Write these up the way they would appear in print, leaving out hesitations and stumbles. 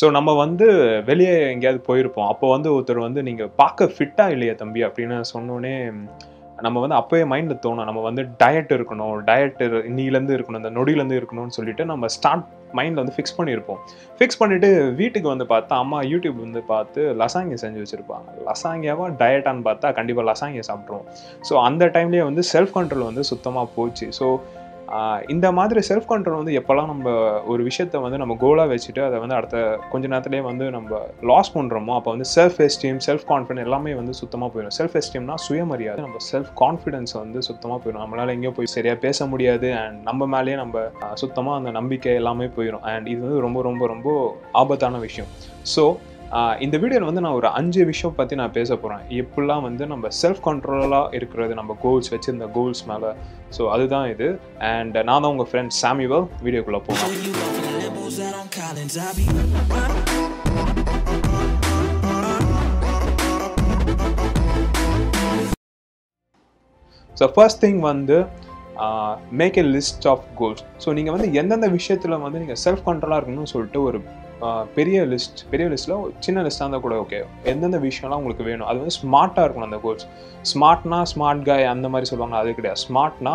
So நம்ம வந்து வெளியே எங்கேயாவது போயிருப்போம், அப்போ வந்து ஒருத்தர் வந்து நீங்கள் பார்க்க ஃபிட்டாக இல்லையா தம்பி அப்படின்னு சொன்னோடனே நம்ம வந்து அப்போயே மைண்டில் தோணும் நம்ம வந்து டயட் இருக்கணும், டயட் இன்னிலேருந்து இருக்கணும், இந்த நொடியிலேருந்து இருக்கணும்னு சொல்லிட்டு நம்ம ஸ்டார்ட் மைண்டில் வந்து ஃபிக்ஸ் பண்ணியிருப்போம். ஃபிக்ஸ் பண்ணிவிட்டு வீட்டுக்கு வந்து பார்த்தா அம்மா யூடியூப் வந்து பார்த்து லசாங்கே செஞ்சு வச்சுருப்பாங்க. லசாங்கேவாக டயட்டான்னு பார்த்தா கண்டிப்பாக லசாங்கே சாப்பிட்ருவோம். ஸோ அந்த டைம்லேயே வந்து செல்ஃப் கண்ட்ரோல் வந்து சுத்தமாக போச்சு. ஸோ இந்த மாதிரி செல்ஃப் கண்ட்ரோல் வந்து எப்போல்லாம் நம்ம ஒரு விஷயத்தை வந்து நம்ம கோலாக வச்சுட்டு அதை வந்து அடுத்த கொஞ்ச நேரத்துலேயே வந்து நம்ம லாஸ் பண்ணுறோமோ அப்போ வந்து செல்ஃப் எஸ்டீம், செல்ஃப் கான்ஃபிடன்ஸ் எல்லாமே வந்து சுத்தமாக போயிடும். செல்ஃப் எஸ்டீம்னா சுயமரியாதை, நம்ம செல்ஃப் கான்ஃபிடன்ஸ் வந்து சுத்தமாக போயிடும். நம்மளால் எங்கேயோ போய் சரியாக பேச முடியாது அண்ட் நம்ம மேலேயே நம்ம சுத்தமாக அந்த நம்பிக்கை எல்லாமே போயிடும். அண்ட் இது வந்து ரொம்ப ரொம்ப ரொம்ப ஆபத்தான விஷயம். ஸோ இந்த வீடியோவில் வந்து நான் ஒரு 5 விஷயம் பற்றி நான் பேச போகிறேன். எப்படிலாம் வந்து நம்ம செல்ஃப் கண்ட்ரோலாக இருக்கிறது, நம்ம கோல்ஸ் வச்சுருந்த கோல்ஸ் மேலே. ஸோ அதுதான் இது. அண்ட் நான் தான் உங்கள் ஃப்ரெண்ட் சாமியூவல். வீடியோக்குள்ளே போகிறேன். ஸோ ஃபர்ஸ்ட் திங் வந்து make a list of goals. So நீங்கள் வந்து எந்தெந்த விஷயத்தில் வந்து நீங்கள் செல்ஃப் கண்ட்ரோலாக இருக்கணும்னு சொல்லிட்டு ஒரு பெரிய லிஸ்ட்டில் சின்ன லிஸ்ட்டாக இருந்தால் கூட ஓகே. எந்தெந்த விஷயம்லாம் உங்களுக்கு வேணும், அது வந்து ஸ்மார்ட்டாக இருக்கணும். அந்த கோல்ஸ் ஸ்மார்ட்னா ஸ்மார்ட் காய் அந்த மாதிரி சொல்லுவாங்க, அது கிடையாது. ஸ்மார்ட்னா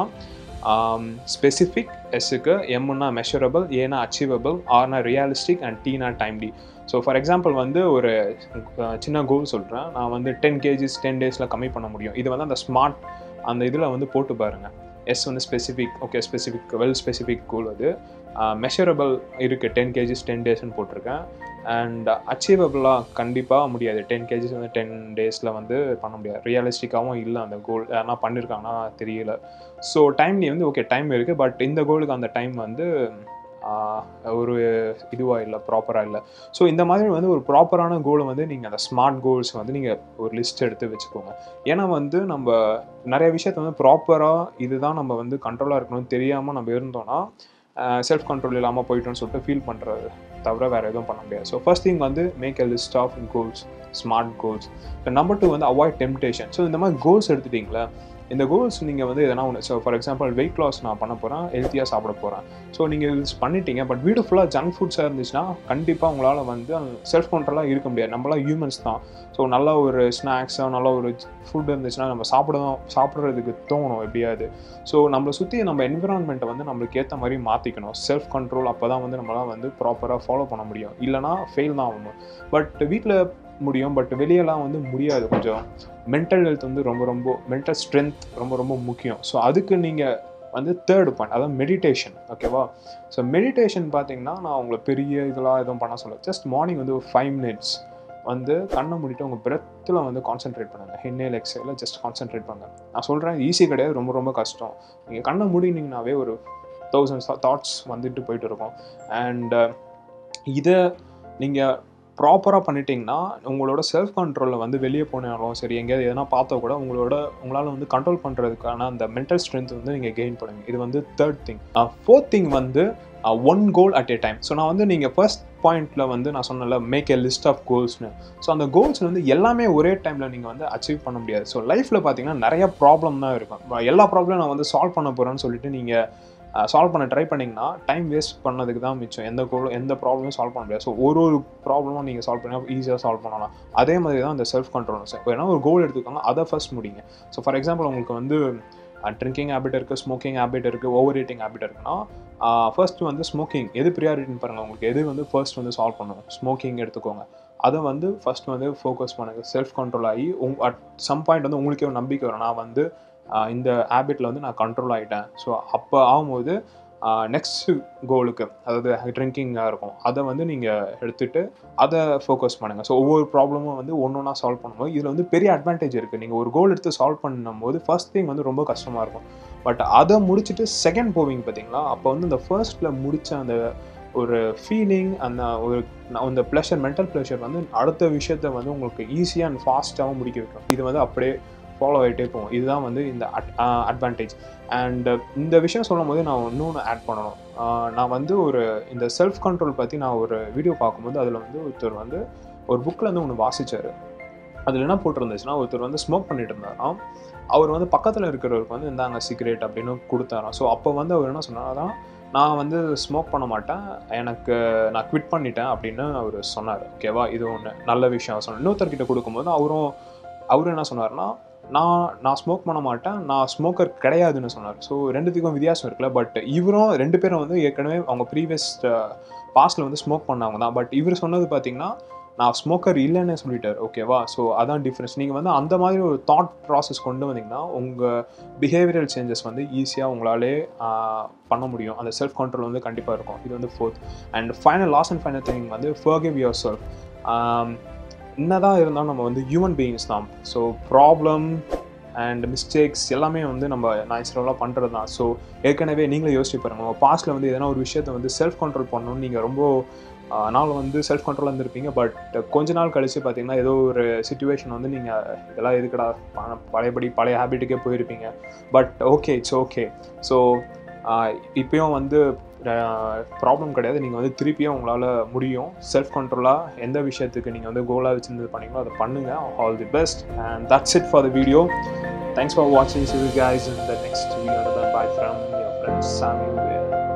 ஸ்பெசிஃபிக், எஸ்ஸுக்கு எம்னா மெஷரபிள், ஏன்னா அச்சீவபிள், ஆர்னா ரியலிஸ்டிக் அண்ட் டீனா டைம்லி. ஸோ ஃபார் எக்ஸாம்பிள் வந்து ஒரு சின்ன கோல் சொல்கிறேன், நான் வந்து 10 kgs 10 days கம்மி பண்ண முடியும். இது வந்து அந்த ஸ்மார்ட் அந்த இதில் வந்து போட்டு பாருங்கள். எஸ் வந்து specific, okay specific, well specific goal. அது மெஷரபிள் இருக்குது, 10 kgs 10 daysன்னு போட்டிருக்கேன். அண்ட் அச்சீவபிளாக கண்டிப்பாக முடியாது, 10 kgs வந்து 10 days வந்து பண்ண முடியாது. ரியலிஸ்டிக்காகவும் இல்லை அந்த கோல், ஆனால் பண்ணியிருக்காங்கன்னா தெரியல. ஸோ டைம்லி வந்து ஓகே டைம் இருக்குது, பட் இந்த கோலுக்கு அந்த டைம் வந்து ஒரு இதுவாக இல்லை, ப்ராப்பராக இல்லை. ஸோ இந்த மாதிரி வந்து ஒரு ப்ராப்பரான கோலை வந்து நீங்கள் அந்த ஸ்மார்ட் கோல்ஸ் வந்து நீங்கள் ஒரு லிஸ்ட் எடுத்து வச்சுக்கோங்க. ஏன்னா வந்து நம்ம நிறைய விஷயத்த வந்து ப்ராப்பராக இதுதான் நம்ம வந்து கண்ட்ரோலாக இருக்கணும்னு தெரியாமல் நம்ம இருந்தோன்னா செல்ஃப் கண்ட்ரோல் இல்லாமல் போயிட்டோன்னு சொல்லிட்டு ஃபீல் பண்ணுறது தவிர வேறு எதுவும் பண்ண முடியாது. ஸோ ஃபர்ஸ்ட் திங் வந்து make a list of goals, smart goals. Number 2 வந்து அவாய்ட் டெம்ப்டேஷன். ஸோ இந்த மாதிரி கோல்ஸ் எடுத்துட்டிங்களா, இந்த கோல்ஸ் நீங்கள் வந்து எதனா ஒன்று, so for example weight loss நான் பண்ண போகிறேன், ஹெல்த்தியாக சாப்பிட போகிறேன். ஸோ நீங்கள் இது பண்ணிட்டீங்க, பட் வீடு ஃபுல்லாக ஜங்க் ஃபுட்ஸாக இருந்துச்சுன்னா கண்டிப்பாக உங்களால் வந்து செல்ஃப் கண்ட்ரோலாக இருக்க முடியாது. நம்மளாம் ஹியூமன்ஸ் தான். ஸோ நல்லா ஒரு ஸ்நாக்ஸாக நல்லா ஒரு ஃபுட் இருந்துச்சுன்னா நம்ம சாப்பிட்றதுக்கு தோணும் எப்படியாது. ஸோ நம்மளை சுற்றி நம்ம என்விரான்மெண்ட்டை வந்து நம்மளுக்கு ஏற்ற மாதிரி மாற்றிக்கணும். செல்ஃப் கண்ட்ரோல் அப்போ தான் வந்து நம்மளால் வந்து ப்ராப்பராக ஃபாலோ பண்ண முடியும். இல்லைனா ஃபெயில் தான் ஆகும். பட் வீட்டில் முடியும், பட் வெளியெல்லாம் வந்து முடியாது. கொஞ்சம் மென்டல் ஹெல்த் வந்து ரொம்ப ரொம்ப மென்டல் ஸ்ட்ரென்த் ரொம்ப ரொம்ப முக்கியம். ஸோ அதுக்கு நீங்கள் வந்து 3rd பாயிண்ட் அதாவது மெடிடேஷன். ஓகேவா, ஸோ மெடிடேஷன் பார்த்தீங்கன்னா நான் உங்களை பெரிய இதெல்லாம் எதுவும் பண்ண சொல்ல, ஜஸ்ட் மார்னிங் வந்து ஒரு 5 minutes வந்து கண்ணை மூடிட்டு உங்கள் பிரெத்தில் வந்து கான்சென்ட்ரேட் பண்ணுங்கள். இன்ஹேல் எக்ஸ்ஹேலில் ஜஸ்ட் கான்சென்ட்ரேட் பண்ணுங்கள். நான் சொல்கிறேன் ஈஸி கிடையாது, ரொம்ப ரொம்ப கஷ்டம். நீங்கள் கண்ணை மூடினீங்கன்னாவே ஒரு 1000 thoughts வந்துட்டு போயிட்டு இருக்கோம். அண்ட் இதை நீங்கள் ப்ராப்பராக பண்ணிட்டீங்கன்னா உங்களோட செல்ஃப் கண்ட்ரோலில் வந்து வெளியே போனாலும் சரி, எங்கேயாவது எதனா பார்த்தா கூட உங்களால் வந்து கண்ட்ரோல் பண்ணுறதுக்கான அந்த மென்டல் ஸ்ட்ரென்த் வந்து நீங்கள் கெயின் பண்ணுவீங்க. இது வந்து 3rd திங். 4th திங் வந்து 1 goal at a time. So நான் வந்து நீங்கள் ஃபர்ஸ்ட் பாயிண்டில் வந்து நான் சொன்னல மேக் எ லிஸ்ட் ஆஃப் கோல்ஸ்னு. ஸோ அந்த கோல்ஸ் வந்து எல்லாமே ஒரே டைமில் நீங்கள் வந்து அச்சீவ் பண்ண முடியாது. ஸோ லைஃப்பில் பார்த்தீங்கன்னா நிறைய ப்ராப்ளம் தான் இருக்கும். எல்லா ப்ராப்ளம் நான் வந்து சால்வ் பண்ண போகிறேன்னு சொல்லிட்டு நீங்கள் சால்வ் பண்ண ட்ரை பண்ணிங்கன்னா டைம் வேஸ்ட் பண்ணதுக்கு தான் மிச்சம். எந்த கோலும் எந்த ப்ராப்ளமும் சால்வ் பண்ண முடியாது. ஸோ ஒரு ப்ராப்ளமும் நீங்கள் சால்வ் பண்ணால் ஈஸியாக சால்வ் பண்ணலாம். அதே மாதிரி தான் அந்த செல்ஃப் கண்ட்ரோல். ஸோ ஏன்னா ஒரு கோல் எடுத்துக்கோங்க, அதை ஃபஸ்ட் முடிங்க. ஸோ ஃபார் எக்ஸாம்பிள் உங்களுக்கு வந்து ட்ரிங்கிங் ஹேபிட் இருக்குது, ஸ்மோக்கிங் ஹேபிட் இருக்குது, ஓவர் ஈட்டிங் ஹேபிட் இருக்குன்னா ஃபர்ஸ்ட்டு வந்து ஸ்மோக்கிங் எது ப்ரியாரிட்டின்னு பாருங்கள். உங்களுக்கு எது வந்து ஃபர்ஸ்ட் வந்து சால்வ் பண்ணணும், ஸ்மோக்கிங் எடுத்துக்கோங்க. அதை வந்து ஃபர்ஸ்ட் வந்து ஃபோக்கஸ் பண்ணுங்கள். செல்ஃப் கண்ட்ரோல் ஆகி அட் சம் பாயிண்ட் வந்து உங்களுக்கே ஒரு நம்பிக்கை வரும், நான் வந்து இந்த ஹேபிட்டில் வந்து நான் கண்ட்ரோல் ஆகிட்டேன். ஸோ அப்போ ஆகும்போது நெக்ஸ்ட் கோலுக்கு, அதாவது ட்ரிங்கிங்காக இருக்கும், அதை வந்து நீங்கள் எடுத்துகிட்டு அதை ஃபோக்கஸ் பண்ணுங்கள். ஸோ ஒவ்வொரு ப்ராப்ளமும் வந்து ஒன்றா சால்வ் பண்ணும்போது இதில் வந்து பெரிய அட்வான்டேஜ் இருக்குது. நீங்கள் ஒரு கோல் எடுத்து சால்வ் பண்ணும்போது ஃபர்ஸ்ட் திங் வந்து ரொம்ப கஷ்டமாக இருக்கும், பட் அதை முடிச்சுட்டு செகண்ட் போவீங்க பார்த்தீங்களா, அப்போ வந்து இந்த ஃபர்ஸ்ட்டில் முடித்த அந்த ஒரு ஃபீலிங், அந்த ஒரு அந்த ப்ளஷர், மென்டல் ப்ளஷர் வந்து அடுத்த விஷயத்தை வந்து உங்களுக்கு ஈஸியாக அண்ட் ஃபாஸ்ட்டாகவும் முடிக்க வைக்கும். இது வந்து அப்படியே ஃபாலோ ஆகிட்டே போகும். இதுதான் வந்து இந்த அட்வான்டேஜ். அண்ட் இந்த விஷயம் சொல்லும் போது நான் இன்னொன்று ஆட் பண்ணணும். நான் வந்து ஒரு இந்த செல்ஃப் கண்ட்ரோல் பற்றி நான் ஒரு வீடியோ பார்க்கும்போது அதில் வந்து ஒருத்தர் வந்து ஒரு புக்கில் வந்து ஒன்று வாசித்தார். அதில் என்ன போட்டிருந்துச்சுன்னா, ஒருத்தர் வந்து ஸ்மோக் பண்ணிட்டு இருந்தாராம். அவர் வந்து பக்கத்தில் இருக்கிறவருக்கு வந்து இந்தாங்க சிகரெட் அப்படின்னு கொடுத்தாராம். ஸோ அப்போ வந்து அவர் என்ன சொன்னாராம், நான் வந்து ஸ்மோக் பண்ண மாட்டேன், எனக்கு நான் குவிட் பண்ணிட்டேன் அப்படின்னு அவர் சொன்னார். ஓகேவா, இது ஒன்று நல்ல விஷயம் சொன்னார். இன்னொருத்தர்கிட்ட கொடுக்கும்போது அவரும் என்ன சொன்னார்னா, நான் ஸ்மோக் பண்ண மாட்டேன், நான் ஸ்மோக்கர் கிடையாதுன்னு சொன்னார். ஸோ ரெண்டுத்துக்கும் வித்தியாசம் இருக்குல்ல. பட் இவரும் ரெண்டு பேரும் வந்து ஏற்கனவே அவங்க ப்ரீவியஸ் பாஸ்ட்டில் வந்து ஸ்மோக் பண்ணவங்க தான். பட் இவர் சொன்னது பார்த்தீங்கன்னா, நான் ஸ்மோக்கர் இல்லைன்னு சொல்லிட்டார். ஓகேவா, ஸோ அதான் டிஃப்ரென்ஸ். நீங்கள் வந்து அந்த மாதிரி ஒரு தாட் ப்ராசஸ் கொண்டு வந்தீங்கன்னா உங்கள் பிஹேவியரல் சேஞ்சஸ் வந்து ஈஸியாக உங்களாலே பண்ண முடியும். அந்த செல்ஃப் கண்ட்ரோல் வந்து கண்டிப்பாக இருக்கும். இது வந்து 4th and final, last and final thing வந்து ஃபர்கிவ் யுவர் செல்ஃப். என்னதான் இருந்தாலும் நம்ம வந்து ஹியூமன் பீயிங்ஸ் தான். ஸோ ப்ராப்ளம் அண்ட் மிஸ்டேக்ஸ் எல்லாமே வந்து நம்ம நேச்சுரலாக பண்ணுறது தான். ஸோ ஏற்கனவே நீங்களே யோசிச்சு பாருங்கள், உங்கள் பாஸ்ட்டில் வந்து எதனா ஒரு விஷயத்தை வந்து செல்ஃப் கண்ட்ரோல் பண்ணணும்னு நீங்கள் ரொம்ப நாள் வந்து செல்ஃப் கண்ட்ரோலாக இருந்திருப்பீங்க. பட் கொஞ்ச நாள் கழித்து பார்த்தீங்கன்னா ஏதோ ஒரு சுச்சுவேஷன் வந்து நீங்கள் இதெல்லாம் எதுக்கடா பழைய ஹேபிட்டுக்கே போயிருப்பீங்க. But okay, it's okay. So இப்போயும் வந்து ப்ராப்ளம் கிடையாது, நீங்கள் வந்து திருப்பியும் உங்களால் முடியும். செல்ஃப் கண்ட்ரோலாக எந்த விஷயத்துக்கு நீங்கள் வந்து கோலாக வச்சுருந்து பண்ணீங்களோ அதை பண்ணுங்கள். All the best and that's it for the video. Thanks for வாட்சிங் கைஸ். இந்த next video bye from your friends சாமி.